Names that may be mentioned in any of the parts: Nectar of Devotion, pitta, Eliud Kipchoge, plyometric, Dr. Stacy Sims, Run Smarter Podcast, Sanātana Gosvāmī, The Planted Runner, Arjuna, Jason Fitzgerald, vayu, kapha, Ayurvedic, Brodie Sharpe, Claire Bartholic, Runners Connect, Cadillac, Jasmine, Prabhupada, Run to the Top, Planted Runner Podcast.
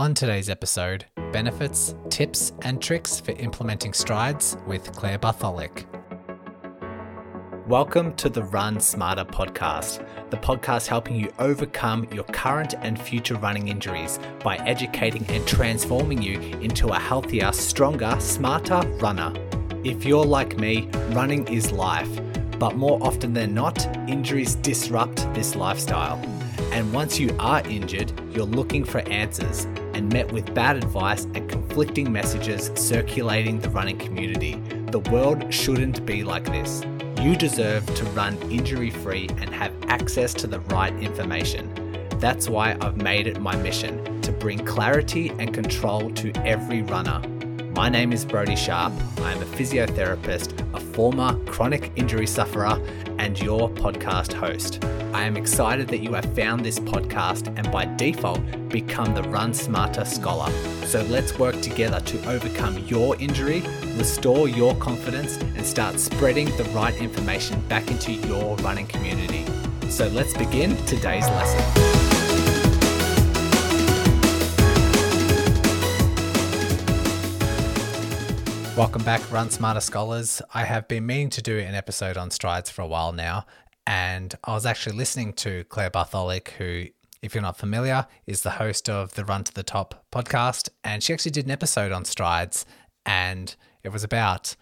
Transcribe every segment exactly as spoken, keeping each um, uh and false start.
On today's episode, benefits, tips and tricks for implementing strides with Claire Bartholic. Welcome to the Run Smarter Podcast, the podcast helping you overcome your current and future running injuries by educating and transforming you into a healthier, stronger, smarter runner. If you're like me, running is life, but more often than not, injuries disrupt this lifestyle. And once you are injured, you're looking for answers and met with bad advice and conflicting messages circulating the running community. The world shouldn't be like this. You deserve to run injury-free and have access to the right information. That's why I've made it my mission to bring clarity and control to every runner. My name is Brodie Sharpe. I am a physiotherapist, a former chronic injury sufferer, and your podcast host. I am excited that you have found this podcast and by default become the Run Smarter Scholar. So let's work together to overcome your injury, restore your confidence, and start spreading the right information back into your running community. So let's begin today's lesson. Welcome back, Run Smarter Scholars. I have been meaning to do an episode on strides for a while now, and I was actually listening to Claire Bartholic, who, if you're not familiar, is the host of the Run to the Top podcast, and she actually did an episode on strides, and it was about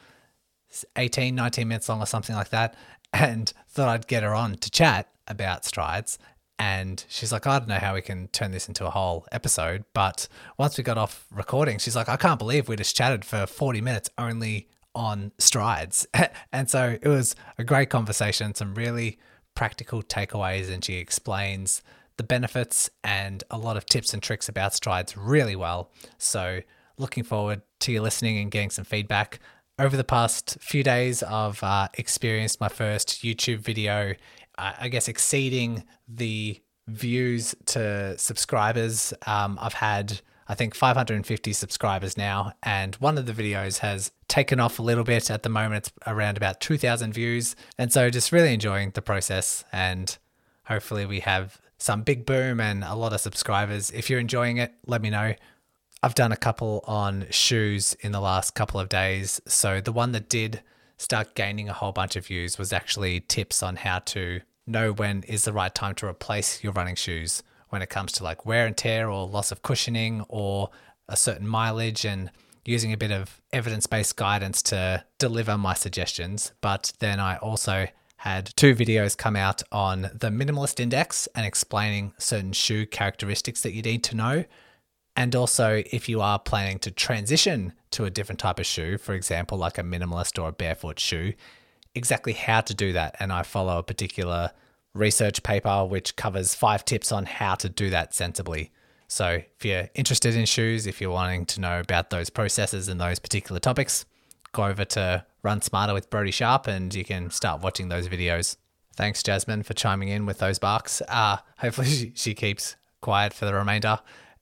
eighteen, nineteen minutes long or something like that, and thought I'd get her on to chat about strides, and she's like, I don't know how we can turn this into a whole episode. But once we got off recording, she's like, I can't believe we just chatted for forty minutes only on strides. And so it was a great conversation, some really practical takeaways. And she explains the benefits and a lot of tips and tricks about strides really well. So looking forward to you listening and getting some feedback. Over the past few days, I've uh, experienced my first YouTube video, I guess, exceeding the views to subscribers. Um, I've had, I think, five hundred fifty subscribers now, and one of the videos has taken off a little bit at the moment. It's around about two thousand views, and so just really enjoying the process, and hopefully we have some big boom and a lot of subscribers. If you're enjoying it, let me know. I've done a couple on shoes in the last couple of days, so the one that did start gaining a whole bunch of views was actually tips on how to know when is the right time to replace your running shoes when it comes to like wear and tear or loss of cushioning or a certain mileage, and using a bit of evidence-based guidance to deliver my suggestions. But then I also had two videos come out on the minimalist index and explaining certain shoe characteristics that you need to know. And also, if you are planning to transition to a different type of shoe, for example, like a minimalist or a barefoot shoe, exactly how to do that. And I follow a particular research paper which covers five tips on how to do that sensibly. So if you're interested in shoes, if you're wanting to know about those processes and those particular topics, go over to Run Smarter with Brodie Sharpe and you can start watching those videos. Thanks, Jasmine, for chiming in with those barks. Uh, hopefully she, she keeps quiet for the remainder.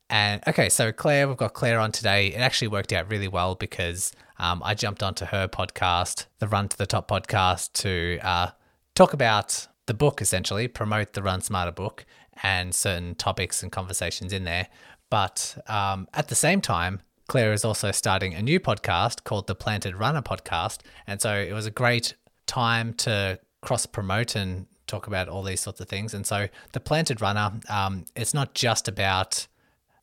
And okay, so Claire, we've got Claire on today. It actually worked out really well because um, I jumped onto her podcast, the Run to the Top podcast, to uh, talk about the book, essentially, promote the Run Smarter book and certain topics and conversations in there. But um, at the same time, Claire is also starting a new podcast called the Planted Runner Podcast. And so it was a great time to cross-promote and talk about all these sorts of things. And so the Planted Runner, um, it's not just about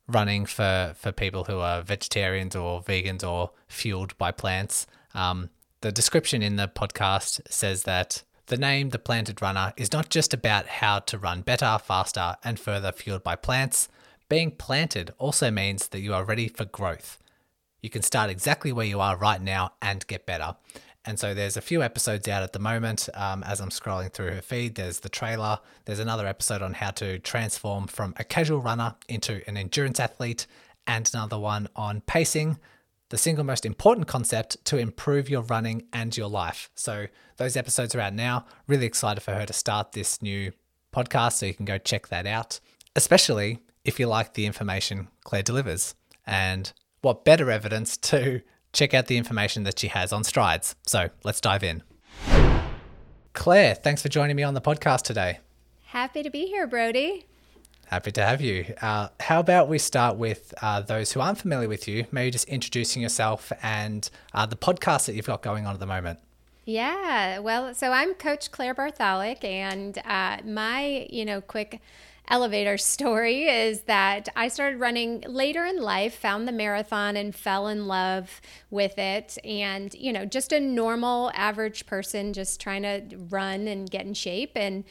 running for, for people who are vegetarians or vegans or fueled by plants. Um, the description in the podcast says that the name, The Planted Runner, is not just about how to run better, faster, and further fueled by plants. Being planted also means that you are ready for growth. You can start exactly where you are right now and get better. And so there's a few episodes out at the moment. Um, as I'm scrolling through her feed, there's the trailer. There's another episode on how to transform from a casual runner into an endurance athlete, and another one on pacing, the single most important concept to improve your running and your life. So those episodes are out now. Really excited for her to start this new podcast, so you can go check that out, especially if you like the information Claire delivers. And what better evidence to check out the information that she has on strides. So let's dive in. Claire, thanks for joining me on the podcast today. Happy to be here, Brodie. Happy to have you. Uh, how about we start with uh, those who aren't familiar with you, maybe just introducing yourself and uh, the podcast that you've got going on at the moment. Yeah, well, so I'm Coach Claire Bartholic, and uh, my, you know, quick elevator story is that I started running later in life, found the marathon and fell in love with it. And, you know, just a normal average person just trying to run and get in shape, and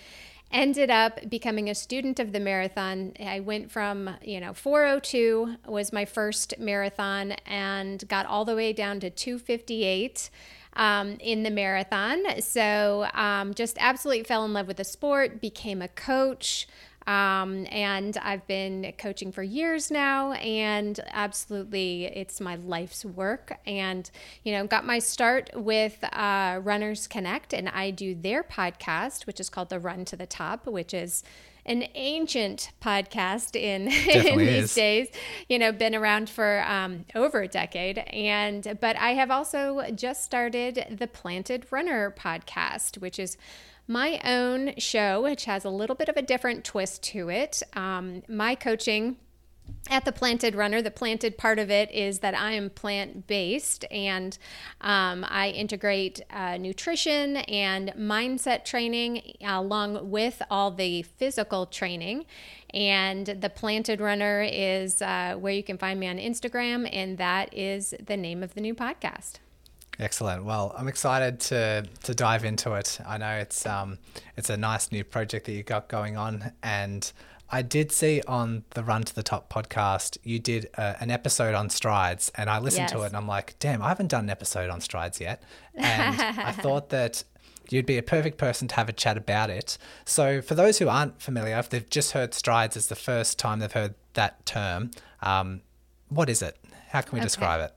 ended up becoming a student of the marathon. I went from, you know, four oh two was my first marathon and got all the way down to two fifty-eight. Um, in the marathon. So um, just absolutely fell in love with the sport, became a coach, um, and I've been coaching for years now, and absolutely it's my life's work. And, you know, got my start with uh, Runners Connect, and I do their podcast, which is called the Run to the Top, which is an ancient podcast in, in these is. days, you know, been around for um, over a decade. And, but I have also just started the Planted Runner Podcast, which is my own show, which has a little bit of a different twist to it. Um, my coaching at the Planted Runner, the planted part of it is that I am plant-based, and um, I integrate uh, nutrition and mindset training along with all the physical training. And the Planted Runner is uh, where you can find me on Instagram, and that is the name of the new podcast. Excellent. Well, I'm excited to to dive into it. I know it's um it's a nice new project that you got going on, and I did see on the Run to the Top podcast, you did a, an episode on strides, and I listened yes. to it and I'm like, damn, I haven't done an episode on strides yet. And I thought that you'd be a perfect person to have a chat about it. So for those who aren't familiar, if they've just heard strides as the first time they've heard that term, um, what is it? How can we okay. describe it?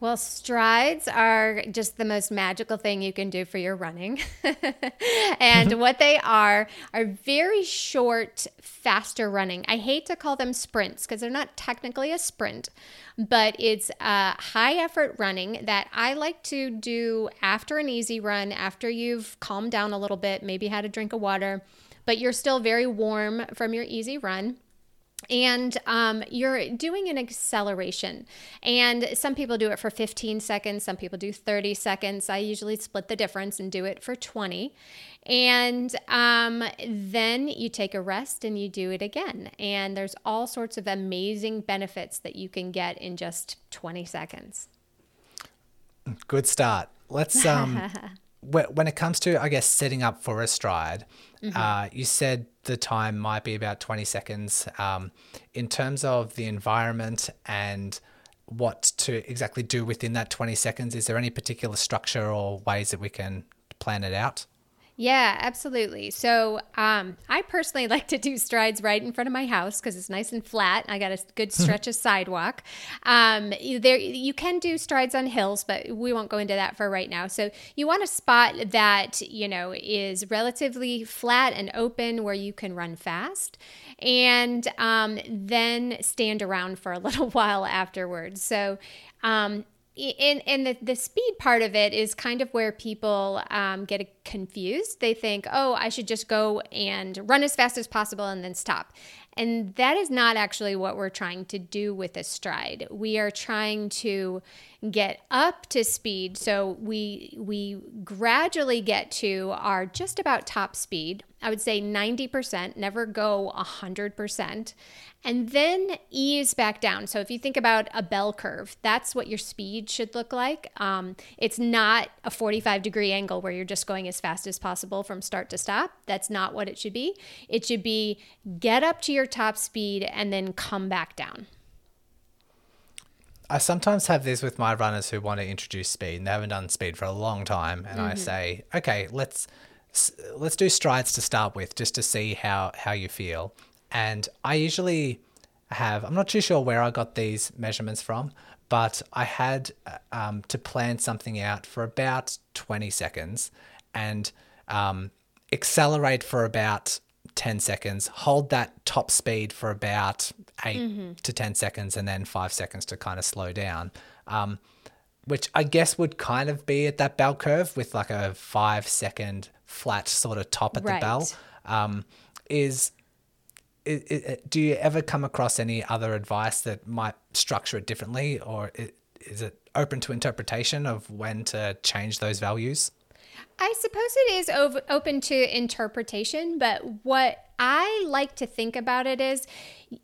Well, strides are just the most magical thing you can do for your running. And what they are are very short, faster running. I hate to call them sprints because they're not technically a sprint, but it's uh, high effort running that I like to do after an easy run, after you've calmed down a little bit, maybe had a drink of water, but you're still very warm from your easy run. And um, you're doing an acceleration, and some people do it for fifteen seconds. Some people do thirty seconds. I usually split the difference and do it for twenty. And um, then you take a rest and you do it again. And there's all sorts of amazing benefits that you can get in just twenty seconds. Good start. Let's, um, when it comes to, I guess, setting up for a stride, mm-hmm. uh, you said the time might be about twenty seconds. Um, in terms of the environment and what to exactly do within that twenty seconds, is there any particular structure or ways that we can plan it out? Yeah, absolutely. So um, I personally like to do strides right in front of my house because it's nice and flat. I got a good stretch of sidewalk. Um, there, you can do strides on hills, but we won't go into that for right now. So you want a spot that, you know, is relatively flat and open where you can run fast, and um, then stand around for a little while afterwards. So um And, and the, the speed part of it is kind of where people um, get confused. They think, oh, I should just go and run as fast as possible and then stop. And that is not actually what we're trying to do with a stride. We are trying to get up to speed. So we we gradually get to our just about top speed. I would say ninety percent, never go one hundred percent, and then ease back down. So if you think about a bell curve, that's what your speed should look like. Um, it's not a forty-five degree angle where you're just going as fast as possible from start to stop. That's not what it should be. It should be get up to your top speed and then come back down. I sometimes have this with my runners who want to introduce speed and they haven't done speed for a long time. And mm-hmm. I say, okay, let's let's do strides to start with just to see how, how you feel. And I usually have, I'm not too sure where I got these measurements from, but I had um, to plan something out for about twenty seconds and um, accelerate for about ten seconds, hold that top speed for about eight mm-hmm. to ten seconds, and then five seconds to kind of slow down, um, which I guess would kind of be at that bell curve with like a five second flat sort of top at right. the bell. Um, is it, it, do you ever come across any other advice that might structure it differently, or it, is it open to interpretation of when to change those values? I suppose it is ov- open to interpretation, but what I like to think about it is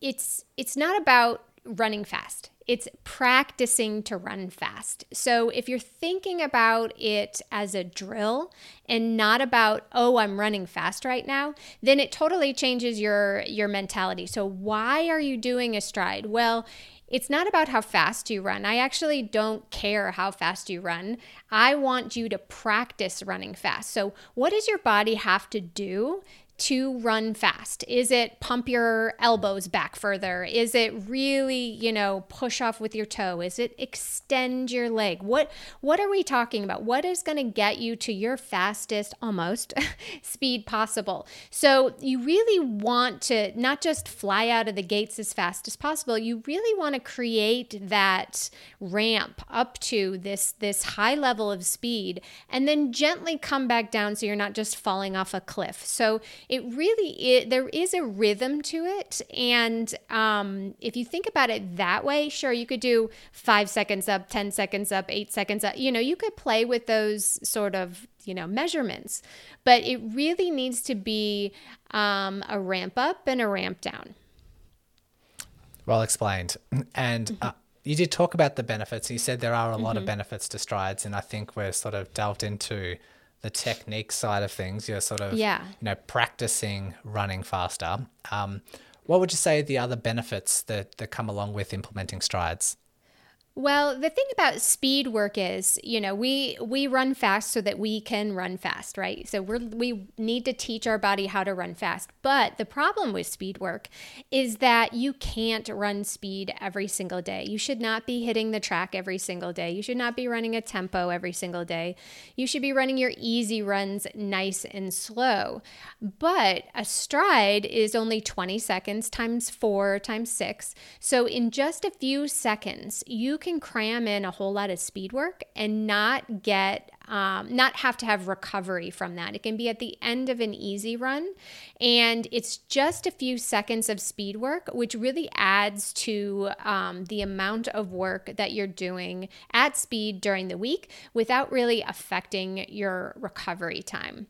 it's it's not about running fast. It's practicing to run fast. So if you're thinking about it as a drill and not about, oh, I'm running fast right now, then it totally changes your, your mentality. So why are you doing a stride? Well, it's not about how fast you run. I actually don't care how fast you run. I want you to practice running fast. So what does your body have to do to run fast? Is it pump your elbows back further? Is it really, you know, push off with your toe? Is it extend your leg? What what are we talking about? What is going to get you to your fastest almost speed possible? So you really want to not just fly out of the gates as fast as possible. You really want to create that ramp up to this this high level of speed and then gently come back down so you're not just falling off a cliff. So it really is, there is a rhythm to it. And um, if you think about it that way, sure, you could do five seconds up, ten seconds up, eight seconds up. You know, you could play with those sort of, you know, measurements. But it really needs to be um, a ramp up and a ramp down. Well explained. And mm-hmm. uh, you did talk about the benefits. You said there are a mm-hmm. lot of benefits to strides. And I think we're sort of delved into the technique side of things, you're sort of, yeah. you know, practicing running faster. Um, what would you say the other benefits that, that come along with implementing strides? Well, the thing about speed work is, you know, we we run fast so that we can run fast, right? So we we need to teach our body how to run fast. But the problem with speed work is that you can't run speed every single day. You should not be hitting the track every single day. You should not be running a tempo every single day. You should be running your easy runs nice and slow. But a stride is only twenty seconds times four times six. So in just a few seconds, you can cram in a whole lot of speed work and not get um, not have to have recovery from that. It can be at the end of an easy run, and it's just a few seconds of speed work, which really adds to um, the amount of work that you're doing at speed during the week without really affecting your recovery time.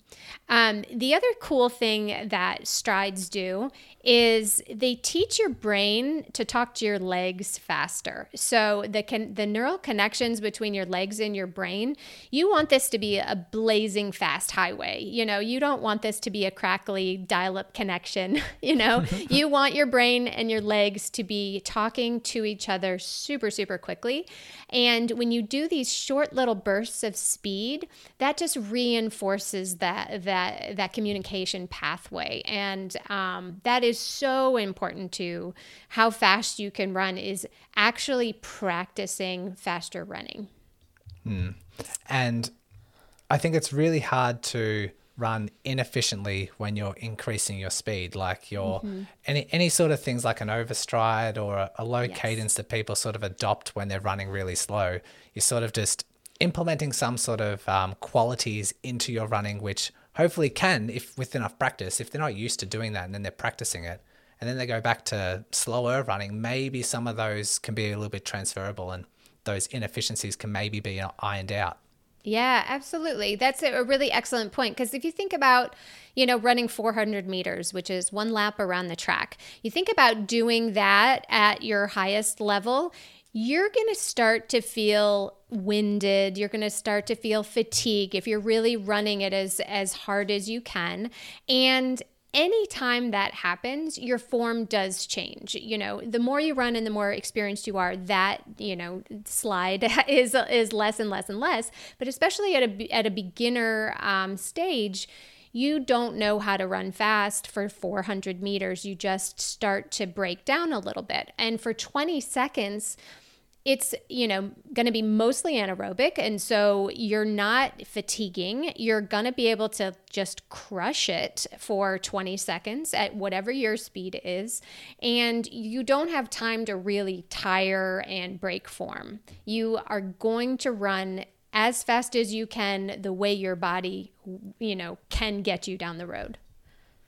Um, the other cool thing that strides do is they teach your brain to talk to your legs faster. So the con- the neural connections between your legs and your brain, you want this to be a blazing fast highway. You know, you don't want this to be a crackly dial-up connection. You know, you want your brain and your legs to be talking to each other super, super quickly. And when you do these short little bursts of speed, that just reinforces that that that communication pathway. And um, that is so important to how fast you can run, is actually practicing faster running. Hmm. And I think it's really hard to run inefficiently when you're increasing your speed, like your mm-hmm. any any sort of things like an overstride or a, a low yes. cadence that people sort of adopt when they're running really slow. You're sort of just implementing some sort of um, qualities into your running, which hopefully can, if with enough practice, if they're not used to doing that and then they're practicing it and then they go back to slower running, maybe some of those can be a little bit transferable and those inefficiencies can maybe be ironed out. Yeah, absolutely. That's a really excellent point. Because if you think about, you know, running four hundred meters, which is one lap around the track, you think about doing that at your highest level, you're going to start to feel winded. You're going to start to feel fatigue if you're really running it as, as hard as you can. And anytime that happens, your form does change. You know, the more you run and the more experienced you are, that, you know, slide is is less and less and less. But especially at a at a beginner um, stage, you don't know how to run fast for four hundred meters. You just start to break down a little bit. And for twenty seconds, it's, you know, going to be mostly anaerobic, and so you're not fatiguing. You're going to be able to just crush it for twenty seconds at whatever your speed is, and you don't have time to really tire and break form. You are going to run as fast as you can the way your body, you know, can get you down the road.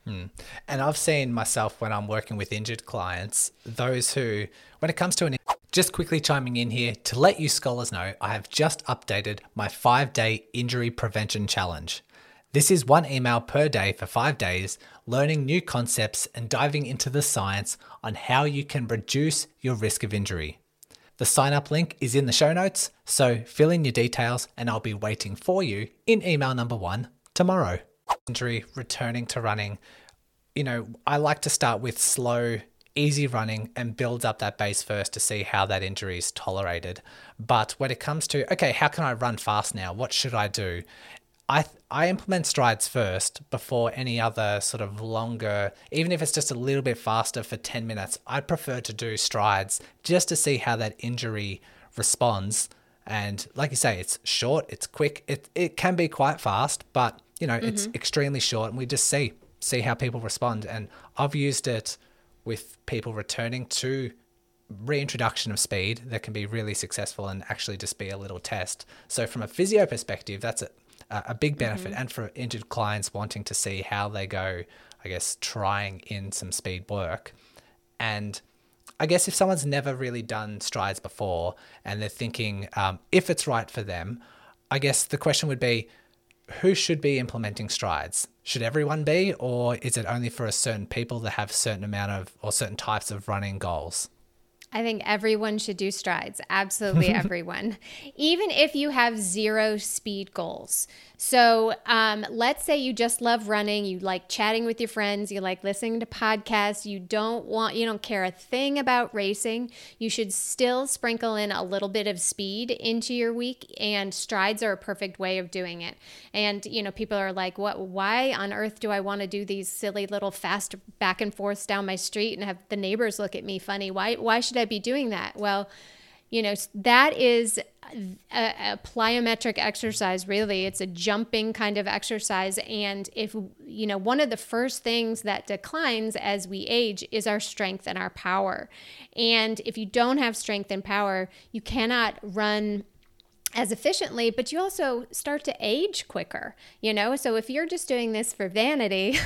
Mm. And I've seen myself when I'm working with injured clients, those who, when it comes to an, just quickly chiming in here to let you scholars know, I have just updated my five-day injury prevention challenge. This is one email per day for five days, learning new concepts and diving into the science on how you can reduce your risk of injury. The sign-up link is in the show notes, so fill in your details and I'll be waiting for you in email number one tomorrow. Injury, returning to running. You know, I like to start with slow, easy running and build up that base first to see how that injury is tolerated. But when it comes to, okay, how can I run fast now? What should I do? I I implement strides first before any other sort of longer, even if it's just a little bit faster for ten minutes, I prefer to do strides just to see how that injury responds. And like you say, it's short, it's quick, it it can be quite fast, but you know, mm-hmm. it's extremely short and we just see, see how people respond. And I've used it with people returning to reintroduction of speed that can be really successful and actually just be a little test. So from a physio perspective, that's a, a big benefit. Mm-hmm. And for injured clients wanting to see how they go, I guess, trying in some speed work. And I guess if someone's never really done strides before and they're thinking um, if it's right for them, I guess the question would be, who should be implementing strides? Should everyone be, or is it only for a certain people that have certain amount of or certain types of running goals? I think everyone should do strides. Absolutely everyone. Even if you have zero speed goals. So um, let's say you just love running. You like chatting with your friends. You like listening to podcasts. You don't want, you don't care a thing about racing. You should still sprinkle in a little bit of speed into your week, and strides are a perfect way of doing it. And, you know, people are like, what, why on earth do I want to do these silly little fast back and forths down my street and have the neighbors look at me funny? Why, why should I be doing that? Well, you know, that is a, a plyometric exercise, really. It's a jumping kind of exercise. And if, you know, one of the first things that declines as we age is our strength and our power. And if you don't have strength and power, you cannot run as efficiently, but you also start to age quicker, you know? So if you're just doing this for vanity,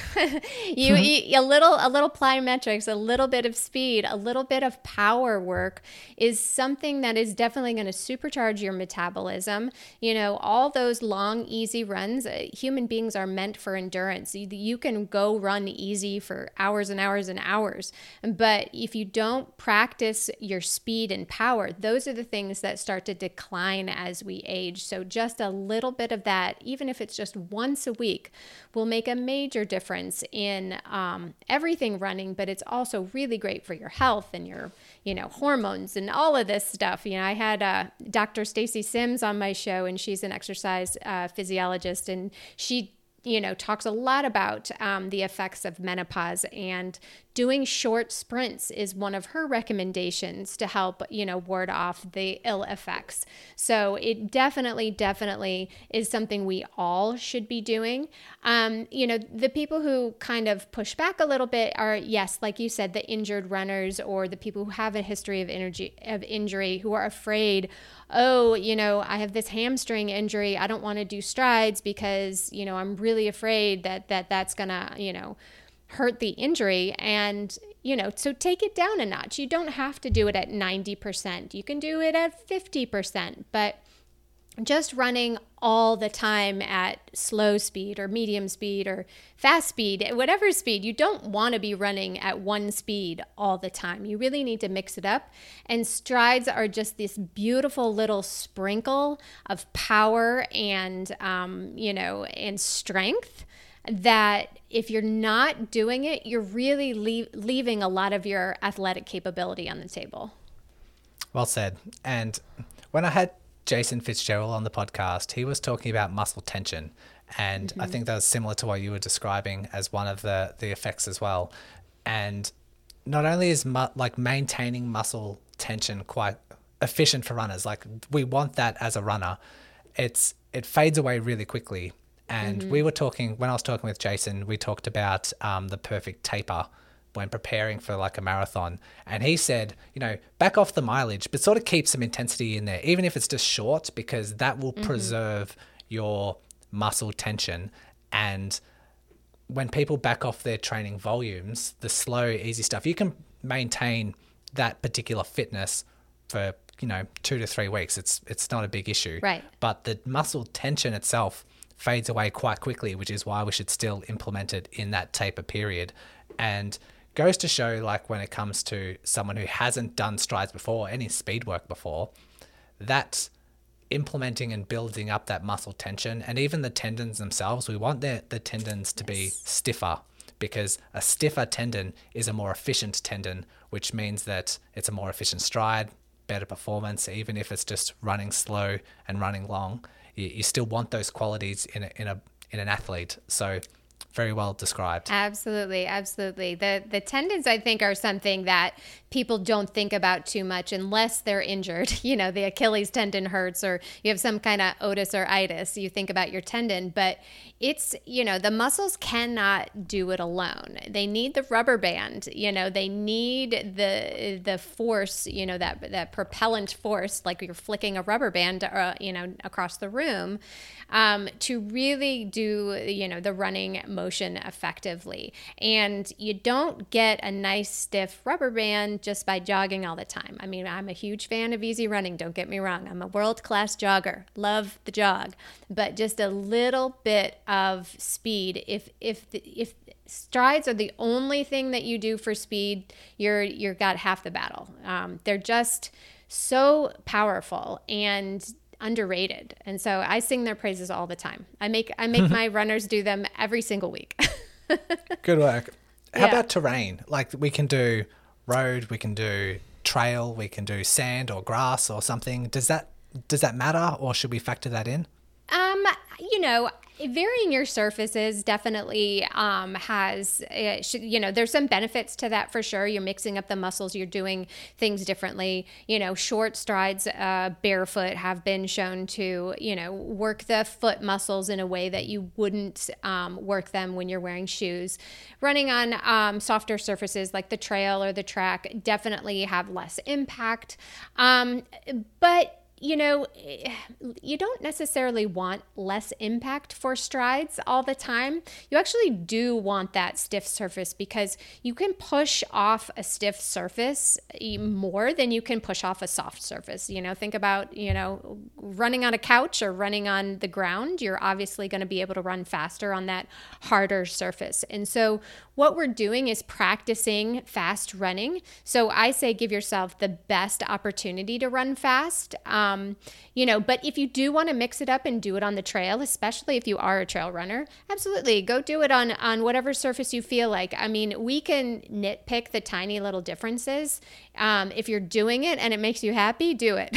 you eat a little, a little plyometrics, a little bit of speed, a little bit of power work is something that is definitely going to supercharge your metabolism. You know, all those long, easy runs, uh, human beings are meant for endurance. You, you can go run easy for hours and hours and hours. But if you don't practice your speed and power, those are the things that start to decline as we age. So just a little bit of that, even if it's just once a week, will make a major difference in um, everything running, but it's also really great for your health and your, you know, hormones and all of this stuff. You know, I had uh, Doctor Stacy Sims on my show, and she's an exercise uh, physiologist, and she you know, talks a lot about um, the effects of menopause, and doing short sprints is one of her recommendations to help, you know, ward off the ill effects. So it definitely, definitely is something we all should be doing. Um, you know, the people who kind of push back a little bit are, yes, like you said, the injured runners or the people who have a history of energy, of injury, who are afraid, oh, you know, I have this hamstring injury. I don't want to do strides because, you know, I'm really really afraid that that that's gonna, you know, hurt the injury. And, you know, so take it down a notch. You don't have to do it at ninety percent. You can do it at fifty percent, but just running all the time at slow speed or medium speed or fast speed, whatever speed, you don't want to be running at one speed all the time. You really need to mix it up. And strides are just this beautiful little sprinkle of power and, um, you know, and strength that if you're not doing it, you're really le- leaving a lot of your athletic capability on the table. Well said. And when I had Jason Fitzgerald on the podcast, he was talking about muscle tension. And mm-hmm. I think that was similar to what you were describing as one of the, the effects as well. And not only is mu- like maintaining muscle tension quite efficient for runners, like we want that as a runner, it's it fades away really quickly. And mm-hmm. we were talking, when I was talking with Jason, we talked about um, the perfect taper when preparing for like a marathon. And he said, you know, back off the mileage, but sort of keep some intensity in there, even if it's just short, because that will mm-hmm. preserve your muscle tension. And when people back off their training volumes, the slow, easy stuff, you can maintain that particular fitness for, you know, two to three weeks. It's it's not a big issue. Right. But the muscle tension itself fades away quite quickly, which is why we should still implement it in that taper period. And goes to show, like, when it comes to someone who hasn't done strides before, any speed work before, that's implementing and building up that muscle tension. And even the tendons themselves, we want the, the tendons to yes. be stiffer, because a stiffer tendon is a more efficient tendon, which means that it's a more efficient stride, better performance. Even if it's just running slow and running long, you, you still want those qualities in a, in a in an athlete. So very well described. Absolutely, absolutely. The the tendons, I think, are something that people don't think about too much unless they're injured. You know, the Achilles tendon hurts, or you have some kind of otis or itis. You think about your tendon, but it's, you know, the muscles cannot do it alone. They need the rubber band. You know, they need the the force. You know, that that propellant force, like you're flicking a rubber band, uh, you know, across the room, um, to really do, you know, the running motion effectively. And you don't get a nice stiff rubber band just by jogging all the time. I mean, I'm a huge fan of easy running, don't get me wrong. I'm a world-class jogger, love the jog, but just a little bit of speed. If if if strides are the only thing that you do for speed, you're you're got half the battle. Um, they're just so powerful and underrated, and so I sing their praises all the time. I make I make my runners do them every single week. Good work. How yeah. about terrain? Like, we can do road, we can do trail, we can do sand or grass or something. Does that does that matter, or should we factor that in? Um, you know, varying your surfaces definitely um, has, uh, should, you know, there's some benefits to that for sure. You're mixing up the muscles, you're doing things differently. You know, short strides uh, barefoot have been shown to, you know, work the foot muscles in a way that you wouldn't um, work them when you're wearing shoes. Running on um, softer surfaces like the trail or the track definitely have less impact. Um, but you know, you don't necessarily want less impact for strides all the time. You actually do want that stiff surface, because you can push off a stiff surface more than you can push off a soft surface. You know, think about, you know, running on a couch or running on the ground. You're obviously going to be able to run faster on that harder surface. And so what we're doing is practicing fast running. So I say give yourself the best opportunity to run fast. Um, Um, you know, but if you do want to mix it up and do it on the trail, especially if you are a trail runner, absolutely go do it on, on whatever surface you feel like. I mean, we can nitpick the tiny little differences. Um, if you're doing it and it makes you happy, do it.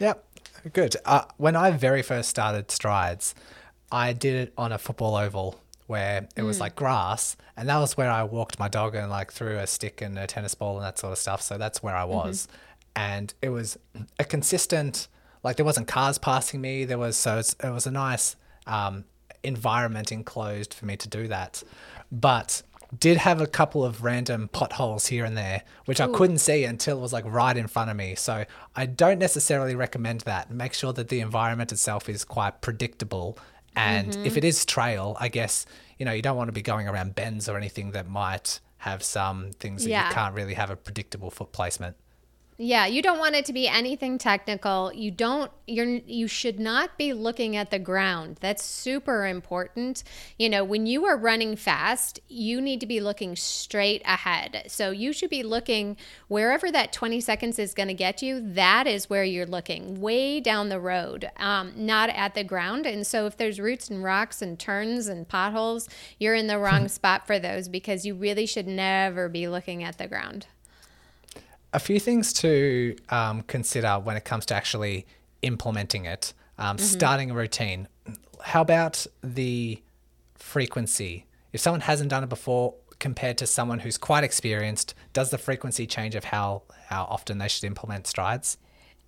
Yep. Good. Uh, when I very first started strides, I did it on a football oval where it was mm. like grass, and that was where I walked my dog and like threw a stick and a tennis ball and that sort of stuff. So that's where I was. Mm-hmm. And it was a consistent, like, there wasn't cars passing me. There was, so it's, it was a nice um, environment enclosed for me to do that. But did have a couple of random potholes here and there, which Ooh. I couldn't see until it was like right in front of me. So I don't necessarily recommend that. Make sure that the environment itself is quite predictable. And mm-hmm. if it is trail, I guess, you know, you don't want to be going around bends or anything that might have some things that yeah. you can't really have a predictable foot placement. Yeah, you don't want it to be anything technical. You don't, you're, you should not be looking at the ground. That's super important. You know, when you are running fast, you need to be looking straight ahead. So you should be looking wherever that twenty seconds is going to get you. That is where you're looking, way down the road, um, not at the ground. And so if there's roots and rocks and turns and potholes, you're in the wrong spot for those, because you really should never be looking at the ground. A few things to um, consider when it comes to actually implementing it, um, mm-hmm. starting a routine. How about the frequency? If someone hasn't done it before compared to someone who's quite experienced, does the frequency change of how, how often they should implement strides?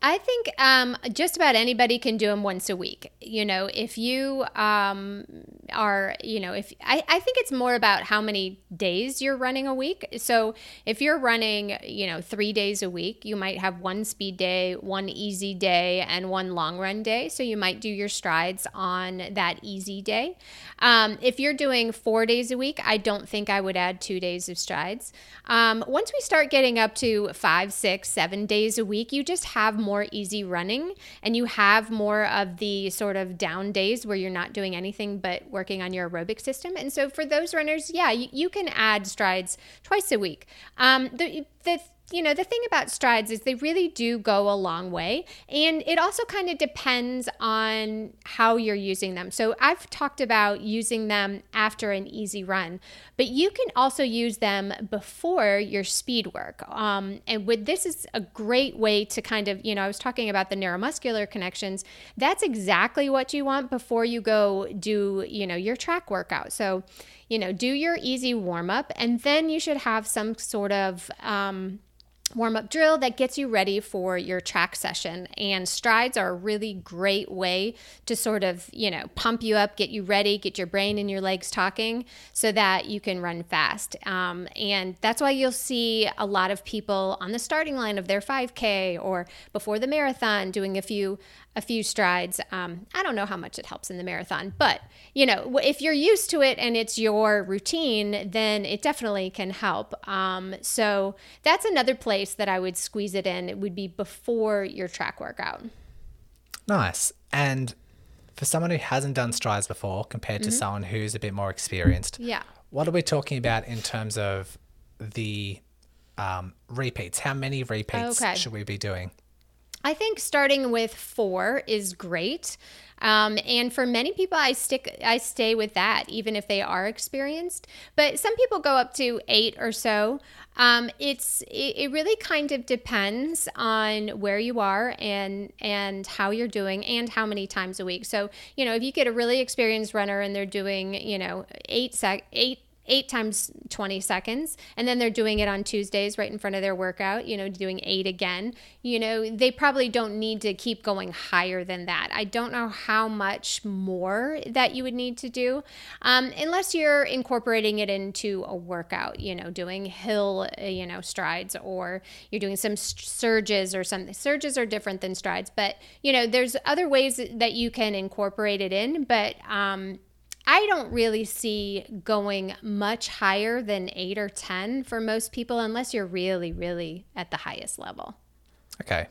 I think um, just about anybody can do them once a week. You know, if you um, are, you know, if I, I think it's more about how many days you're running a week. So if you're running, you know, three days a week, you might have one speed day, one easy day, and one long run day. So you might do your strides on that easy day. Um, if you're doing four days a week, I don't think I would add two days of strides. Um, once we start getting up to five, six, seven days a week, you just have more easy running, and you have more of the sort of down days where you're not doing anything but working on your aerobic system. And so for those runners, yeah, you, you can add strides twice a week. Um, the, the you know, the thing about strides is they really do go a long way, and it also kind of depends on how you're using them. So I've talked about using them after an easy run, but you can also use them before your speed work. Um, and with this is a great way to kind of, you know, I was talking about the neuromuscular connections. That's exactly what you want before you go do, you know, your track workout. So, you know, do your easy warm up, and then you should have some sort of, um, warm-up drill that gets you ready for your track session. And strides are a really great way to sort of, you know, pump you up, get you ready, get your brain and your legs talking so that you can run fast. Um, and that's why you'll see a lot of people on the starting line of their five K or before the marathon doing a few a few strides. Um, I don't know how much it helps in the marathon, but, you know, if you're used to it and it's your routine, then it definitely can help. Um, so that's another place that I would squeeze it in. It would be before your track workout. Nice. And for someone who hasn't done strides before compared to mm-hmm. someone who's a bit more experienced, yeah, what are we talking about in terms of the um, repeats? How many repeats okay. should we be doing? I think starting with four is great. Um, and for many people, I stick, I stay with that, even if they are experienced. But some people go up to eight or so. Um, it's it, it really kind of depends on where you are and and how you're doing and how many times a week. So, you know, if you get a really experienced runner and they're doing, you know, eight sec eight. eight times twenty seconds, and then they're doing it on Tuesdays right in front of their workout, you know, doing eight again, you know, they probably don't need to keep going higher than that. I don't know how much more that you would need to do, um, unless you're incorporating it into a workout, you know, doing hill, you know, strides, or you're doing some surges or something. Surges are different than strides, but, you know, there's other ways that you can incorporate it in, but, um, I don't really see going much higher than eight or ten for most people, unless you're really, really at the highest level. Okay.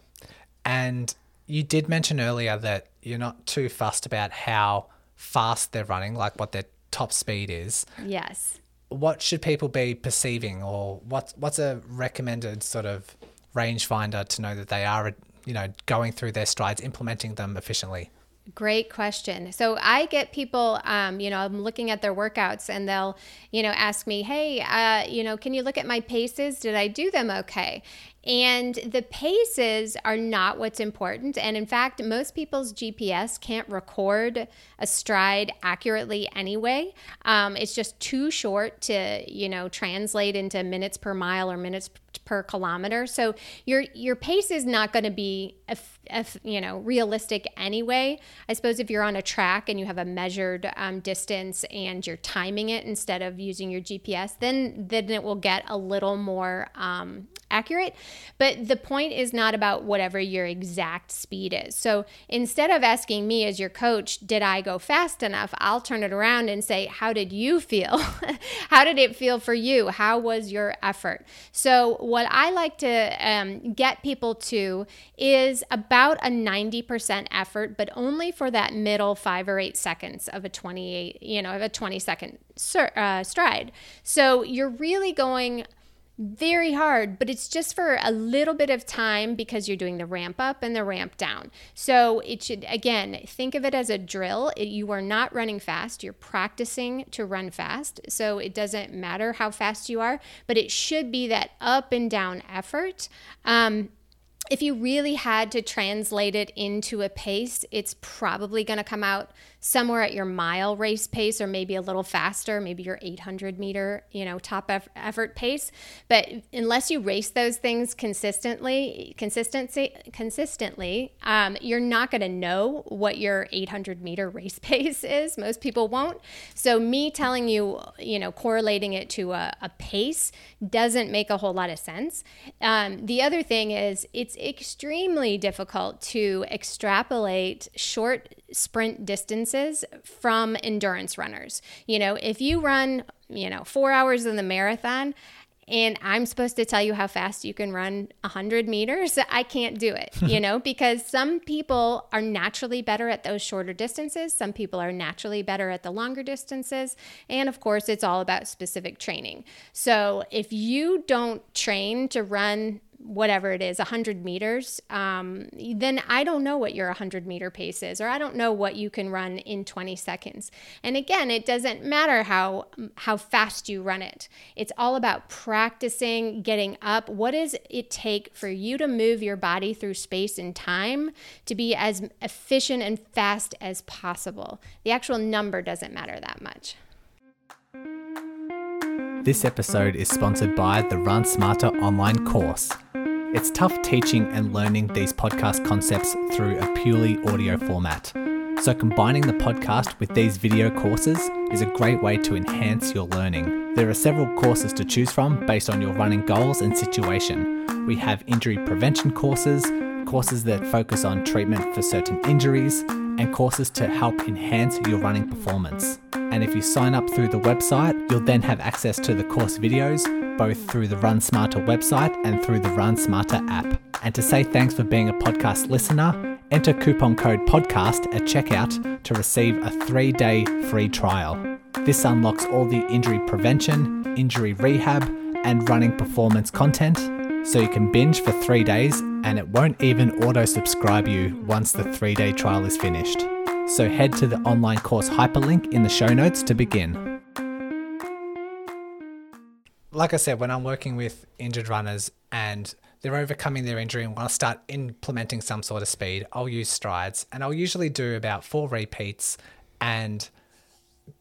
And you did mention earlier that you're not too fussed about how fast they're running, like what their top speed is. Yes. What should people be perceiving, or what's, what's a recommended sort of rangefinder to know that they are, you know, going through their strides, implementing them efficiently? Great question. So I get people, um, you know, I'm looking at their workouts and they'll, you know, ask me, hey, uh, you know, can you look at my paces? Did I do them okay? And the paces are not what's important. And in fact, most people's G P S can't record a stride accurately anyway. Um, it's just too short to, you know, translate into minutes per mile or minutes per kilometer. So your your pace is not going to be, if, if, you know, realistic anyway. I suppose if you're on a track and you have a measured um, distance and you're timing it instead of using your G P S, then, then it will get a little more um, accurate. But the point is not about whatever your exact speed is. So instead of asking me as your coach, did I go fast enough? I'll turn it around and say, how did you feel? How did it feel for you? How was your effort? So what I like to um, get people to is about a ninety percent effort, but only for that middle five or eight seconds of a twenty-eight, you know, of a twenty second uh, stride. So you're really going very hard, but it's just for a little bit of time because you're doing the ramp up and the ramp down. So it should, again, think of it as a drill. It, you are not running fast. You're practicing to run fast. So it doesn't matter how fast you are, but it should be that up and down effort. Um, if you really had to translate it into a pace, it's probably going to come out somewhere at your mile race pace, or maybe a little faster, maybe your eight hundred meter, you know, top effort pace. But unless you race those things consistently, consistency, consistently, um, you're not going to know what your eight hundred meter race pace is. Most people won't. So me telling you, you know, correlating it to a, a pace doesn't make a whole lot of sense. Um, the other thing is, it's extremely difficult to extrapolate short sprint distances from endurance runners. You know, if you run, you know, four hours in the marathon, and I'm supposed to tell you how fast you can run one hundred meters, I can't do it, you know, because some people are naturally better at those shorter distances. Some people are naturally better at the longer distances. And of course, it's all about specific training. So if you don't train to run whatever it is, one hundred meters, um, then I don't know what your one hundred meter pace is, or I don't know what you can run in twenty seconds. And again, it doesn't matter how how fast you run it. It's all about practicing, getting up. What does it take for you to move your body through space and time to be as efficient and fast as possible? The actual number doesn't matter that much. This episode is sponsored by the Run Smarter online course. It's tough teaching and learning these podcast concepts through a purely audio format. So combining the podcast with these video courses is a great way to enhance your learning. There are several courses to choose from based on your running goals and situation. We have injury prevention courses, courses that focus on treatment for certain injuries, and courses to help enhance your running performance. And if you sign up through the website, you'll then have access to the course videos, both through the Run Smarter website and through the Run Smarter app. And to say thanks for being a podcast listener, enter coupon code podcast at checkout to receive a three-day free trial. This unlocks all the injury prevention, injury rehab, and running performance content, so you can binge for three days and it won't even auto-subscribe you once the three-day trial is finished. So head to the online course hyperlink in the show notes to begin. Like I said, when I'm working with injured runners and they're overcoming their injury and want to start implementing some sort of speed, I'll use strides, and I'll usually do about four repeats and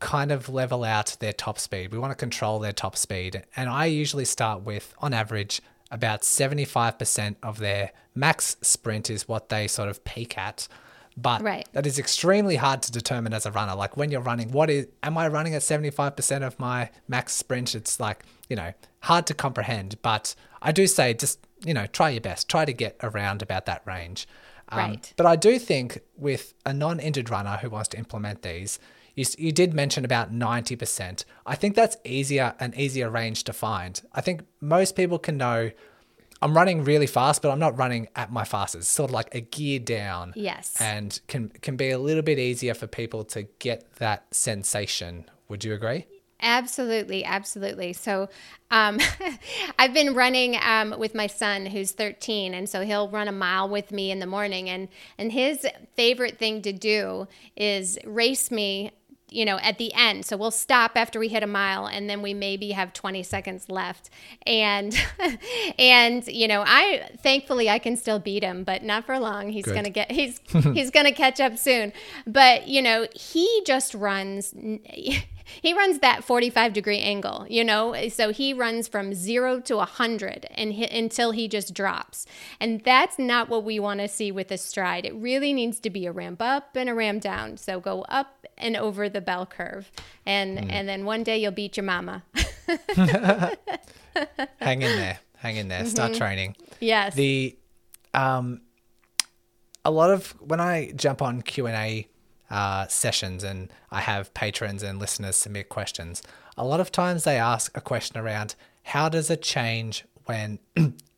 kind of level out their top speed. We want to control their top speed. And I usually start with, on average, about seventy-five percent of their max sprint is what they sort of peak at. But right. That is extremely hard to determine as a runner. Like when you're running, what is, am I running at seventy-five percent of my max sprint? It's like, you know, hard to comprehend. But I do say just, you know, try your best. Try to get around about that range. Um, right. But I do think with a non-injured runner who wants to implement these, you, you did mention about ninety percent. I think that's easier, an easier range to find. I think most people can know, I'm running really fast, but I'm not running at my fastest. Sort of like a gear down. Yes. And can can be a little bit easier for people to get that sensation. Would you agree? Absolutely, absolutely. So um, I've been running um, with my son who's thirteen, and so he'll run a mile with me in the morning. And, and his favorite thing to do is race me, you know, at the end. So we'll stop after we hit a mile, and then we maybe have twenty seconds left. And, and, you know, I, thankfully I can still beat him, but not for long. He's going to get, he's, he's going to catch up soon. But, you know, he just runs, he runs that forty-five degree angle, you know, so he runs from zero to a hundred and he, until he just drops. And that's not what we want to see with a stride. It really needs to be a ramp up and a ramp down. So go up and over the bell curve, and mm. and then one day you'll beat your mama. hang in there, hang in there, mm-hmm. Start training. Yes. The, um, a lot of, when I jump on Q and A uh, sessions and I have patrons and listeners submit questions, a lot of times they ask a question around, how does it change when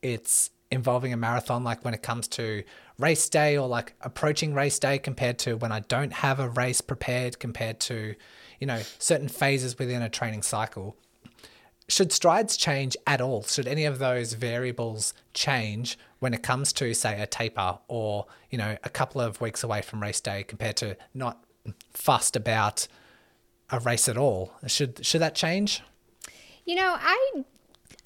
it's involving a marathon, like when it comes to race day, or like approaching race day compared to when I don't have a race prepared, compared to, you know, certain phases within a training cycle. Should strides change at all? Should any of those variables change when it comes to, say, a taper or, you know, a couple of weeks away from race day compared to not fussed about a race at all? Should should that change? You know, I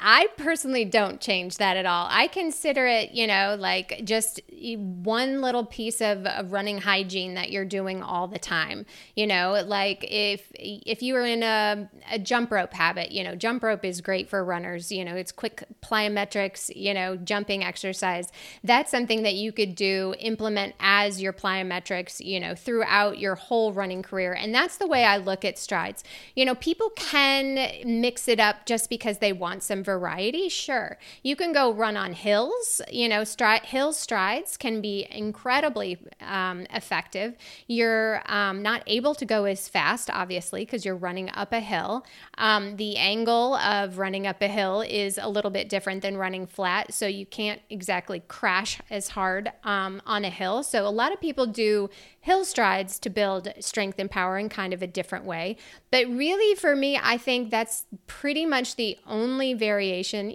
I personally don't change that at all. I consider it, you know, like just one little piece of, of running hygiene that you're doing all the time. You know, like if if you were in a, a jump rope habit, you know, jump rope is great for runners. You know, it's quick plyometrics, you know, jumping exercise. That's something that you could do, implement as your plyometrics, you know, throughout your whole running career. And that's the way I look at strides. You know, people can mix it up just because they want some variety. Sure, you can go run on hills, you know, stri- hill strides can be incredibly um, effective. You're um, not able to go as fast, obviously, because you're running up a hill. Um, the angle of running up a hill is a little bit different than running flat, so you can't exactly crash as hard um, on a hill. So a lot of people do hill strides to build strength and power in kind of a different way. But really, for me, I think that's pretty much the only variation.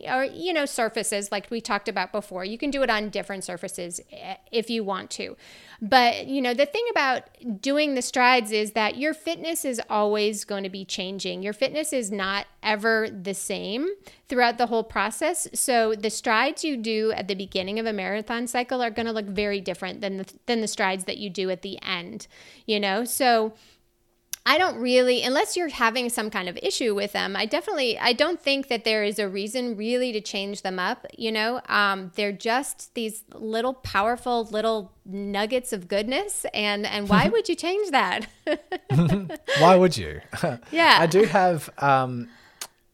Or, you know, surfaces, like we talked about before, you can do it on different surfaces if you want to. But, you know, the thing about doing the strides is that your fitness is always going to be changing. Your fitness is not ever the same throughout the whole process. So the strides you do at the beginning of a marathon cycle are going to look very different than the, than the strides that you do at the end, you know? So I don't really, unless you're having some kind of issue with them, I definitely, I don't think that there is a reason really to change them up, you know? Um, they're just these little powerful little nuggets of goodness, and, and why would you change that? Why would you? Yeah. I do have, um,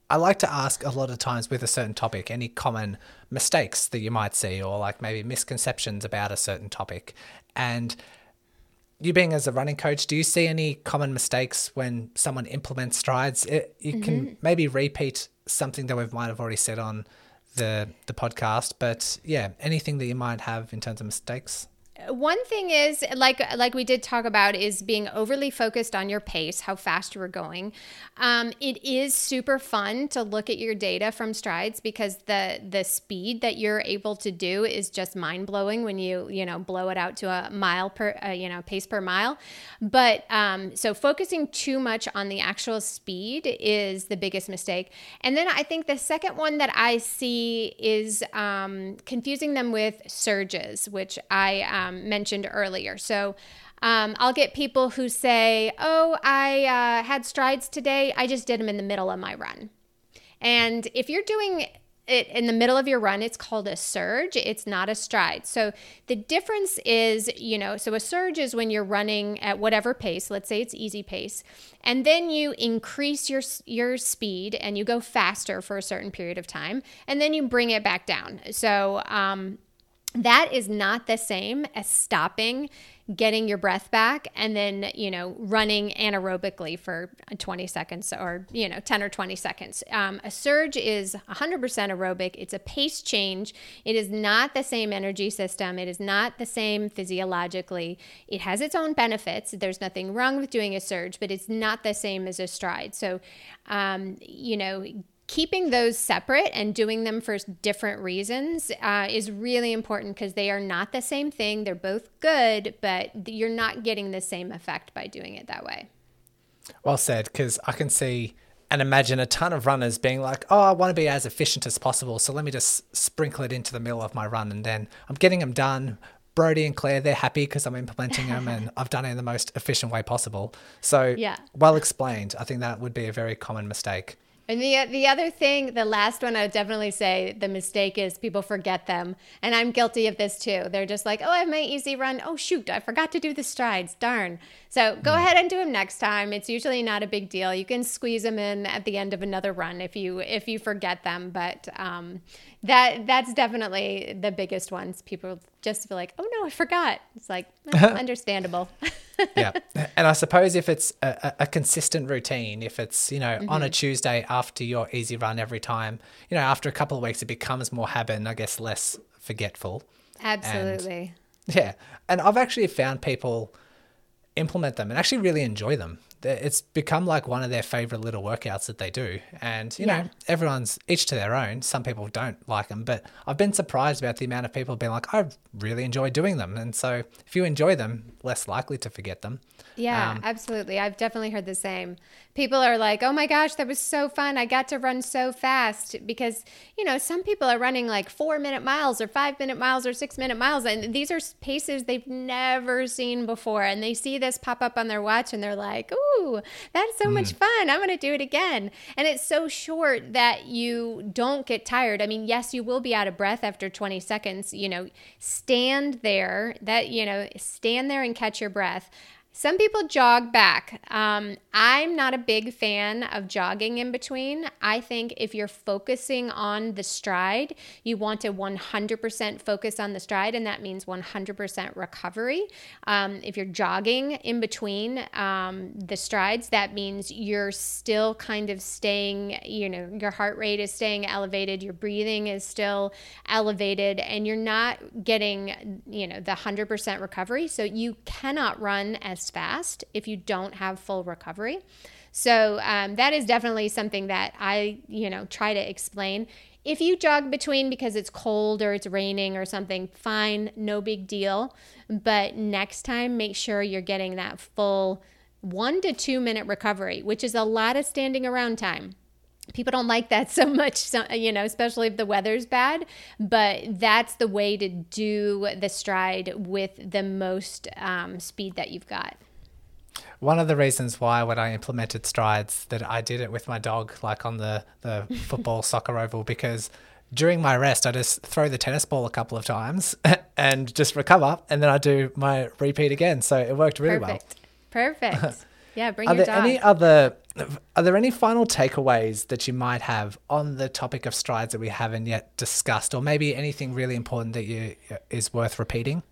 I like to ask a lot of times with a certain topic, any common mistakes that you might see, or like maybe misconceptions about a certain topic. And you being as a running coach, do you see any common mistakes when someone implements strides? It, you mm-hmm. can maybe repeat something that we might have already said on the the podcast, but yeah, anything that you might have in terms of mistakes? One thing is, like like we did talk about, is being overly focused on your pace, how fast you were going. Um, it is super fun to look at your data from strides, because the the speed that you're able to do is just mind blowing when you you know blow it out to a mile per uh, you know pace per mile. But um, so focusing too much on the actual speed is the biggest mistake. And then I think the second one that I see is um, confusing them with surges, which I um, mentioned earlier. So um, I'll get people who say, oh, I uh, had strides today. I just did them in the middle of my run. And if you're doing it in the middle of your run, it's called a surge. It's not a stride. So the difference is, you know, so a surge is when you're running at whatever pace, let's say it's easy pace, and then you increase your your speed and you go faster for a certain period of time, and then you bring it back down. So, um, that is not the same as stopping, getting your breath back, and then, you know, running anaerobically for twenty seconds or, you know, ten or twenty seconds. Um, a surge is one hundred percent aerobic. It's a pace change. It is not the same energy system. It is not the same physiologically. It has its own benefits. There's nothing wrong with doing a surge, but it's not the same as a stride. So, um, you know, keeping those separate and doing them for different reasons uh, is really important, because they are not the same thing. They're both good, but you're not getting the same effect by doing it that way. Well said, because I can see and imagine a ton of runners being like, oh, I want to be as efficient as possible, so let me just sprinkle it into the middle of my run, and then I'm getting them done. Brodie and Claire, they're happy because I'm implementing them and I've done it in the most efficient way possible. So yeah. Well explained. I think that would be a very common mistake. And the the other thing, the last one I would definitely say, the mistake is people forget them. And I'm guilty of this too. They're just like, oh, I have my easy run. Oh, shoot, I forgot to do the strides. Darn. So go ahead and do them next time. It's usually not a big deal. You can squeeze them in at the end of another run if you if you forget them. But um, that that's definitely the biggest ones. People just feel like, oh, no, I forgot. It's like, well, understandable. Yeah. And I suppose if it's a, a consistent routine, if it's, you know, mm-hmm. on a Tuesday after your easy run every time, you know, after a couple of weeks, it becomes more habit and I guess less forgetful. Absolutely. And, yeah. And I've actually found people implement them and actually really enjoy them. it's become like one of their favorite little workouts that they do. And, you yeah. know, everyone's each to their own. Some people don't like them, but I've been surprised about the amount of people being like, I really enjoy doing them. And so if you enjoy them, less likely to forget them. Yeah, um, absolutely. I've definitely heard the same. People are like, oh my gosh, that was so fun. I got to run so fast because, you know, some people are running like four minute miles or five minute miles or six minute miles. And these are paces they've never seen before. And they see this pop up on their watch and they're like, ooh, Ooh, that's so much fun. I'm going to do it again. And it's so short that you don't get tired. I mean, yes, you will be out of breath after twenty seconds, you know, stand there that, you know, stand there and catch your breath. Some people jog back. Um, I'm not a big fan of jogging in between. I think if you're focusing on the stride, you want to one hundred percent focus on the stride, and that means one hundred percent recovery. Um, if you're jogging in between um, the strides, that means you're still kind of staying, you know, your heart rate is staying elevated, your breathing is still elevated, and you're not getting, you know, the one hundred percent recovery. So you cannot run as fast if you don't have full recovery. So um, that is definitely something that I, you know, try to explain. If you jog between because it's cold or it's raining or something, fine, no big deal. But next time, make sure you're getting that full one to two minute recovery, which is a lot of standing around time. People don't like that so much, so, you know, especially if the weather's bad, but that's the way to do the stride with the most um, speed that you've got. One of the reasons why when I implemented strides that I did it with my dog, like on the, the football soccer oval, because during my rest, I just throw the tennis ball a couple of times and just recover, and then I do my repeat again. So it worked really Perfect. well. Perfect. Yeah, bring are your there dog. Any other, are there any final takeaways that you might have on the topic of strides that we haven't yet discussed, or maybe anything really important that you is worth repeating?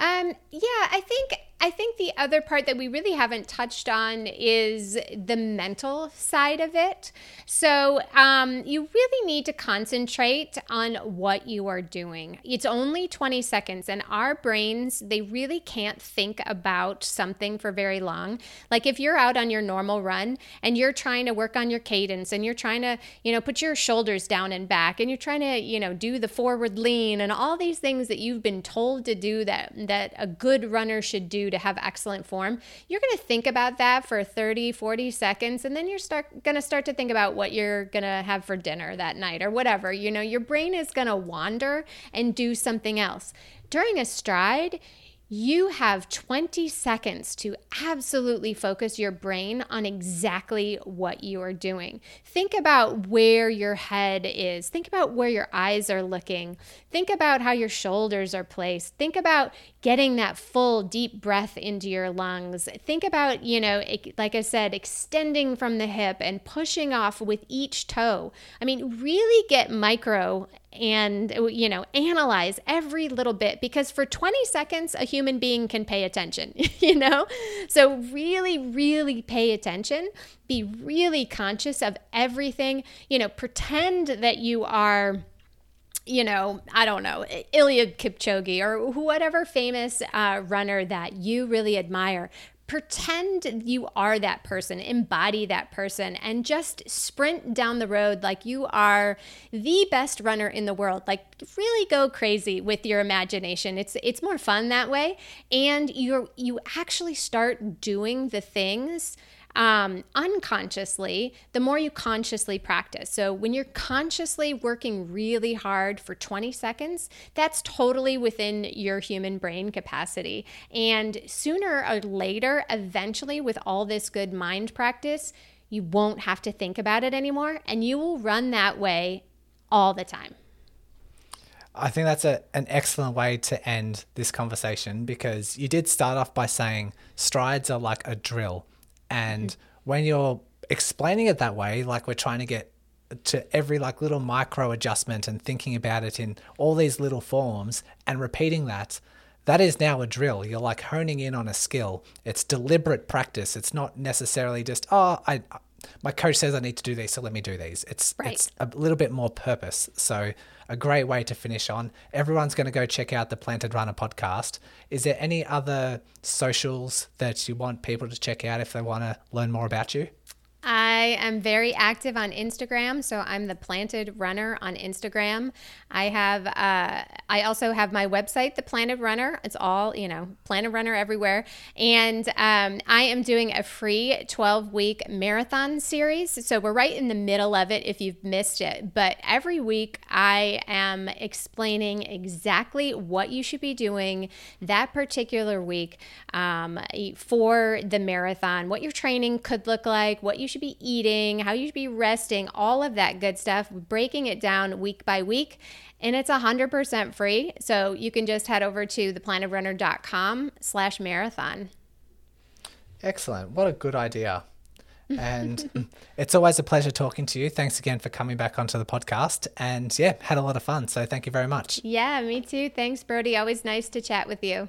Um, yeah, I think I think the other part that we really haven't touched on is the mental side of it. So um, you really need to concentrate on what you are doing. It's only twenty seconds, and our brains, they really can't think about something for very long. Like if you're out on your normal run and you're trying to work on your cadence and you're trying to, you know, put your shoulders down and back and you're trying to, you know, do the forward lean and all these things that you've been told to do that, that a good runner should do to have excellent form, you're going to think about that for thirty, forty seconds, and then you're start going to start to think about what you're going to have for dinner that night or whatever. You know, your brain is going to wander and do something else. During a stride, you have twenty seconds to absolutely focus your brain on exactly what you are doing. Think about where your head is. Think about where your eyes are looking. Think about how your shoulders are placed. Think about getting that full deep breath into your lungs. Think about, you know, like I said, extending from the hip and pushing off with each toe. I mean, really get micro and, you know, analyze every little bit, because for twenty seconds, a human being can pay attention, you know? So really, really pay attention, be really conscious of everything, you know, pretend that you are, you know, I don't know, Eliud Kipchoge or whatever famous uh, runner that you really admire. Pretend you are that person, embody that person, and just sprint down the road like you are the best runner in the world. Like really go crazy with your imagination. It's it's more fun that way. And you you actually start doing the things Um, unconsciously, the more you consciously practice. So when you're consciously working really hard for twenty seconds, that's totally within your human brain capacity. And sooner or later, eventually, with all this good mind practice, you won't have to think about it anymore, and you will run that way all the time. I think that's a, an excellent way to end this conversation, because you did start off by saying strides are like a drill. And when you're explaining it that way, like we're trying to get to every like little micro adjustment and thinking about it in all these little forms and repeating that, that is now a drill. You're like honing in on a skill. It's deliberate practice. It's not necessarily just, oh, I my coach says I need to do these, so let me do these. It's right. It's a little bit more purpose. So a great way to finish on. Everyone's going to go check out the Planted Runner podcast. Is there any other socials that you want people to check out if they want to learn more about you? I am very active on Instagram, so I'm the Planted Runner on Instagram. I have, uh, I also have my website, the Planted Runner. It's all, you know, Planted Runner everywhere. And um, I am doing a free twelve-week marathon series, so we're right in the middle of it if you've missed it. But every week I am explaining exactly what you should be doing that particular week um, for the marathon, what your training could look like, what you should be eating, how you should be resting, all of that good stuff, breaking it down week by week. And it's one hundred percent free. So you can just head over to the planted runner dot com slash marathon. Excellent. What a good idea. And it's always a pleasure talking to you. Thanks again for coming back onto the podcast. And yeah, had a lot of fun. So thank you very much. Yeah, me too. Thanks, Brodie. Always nice to chat with you.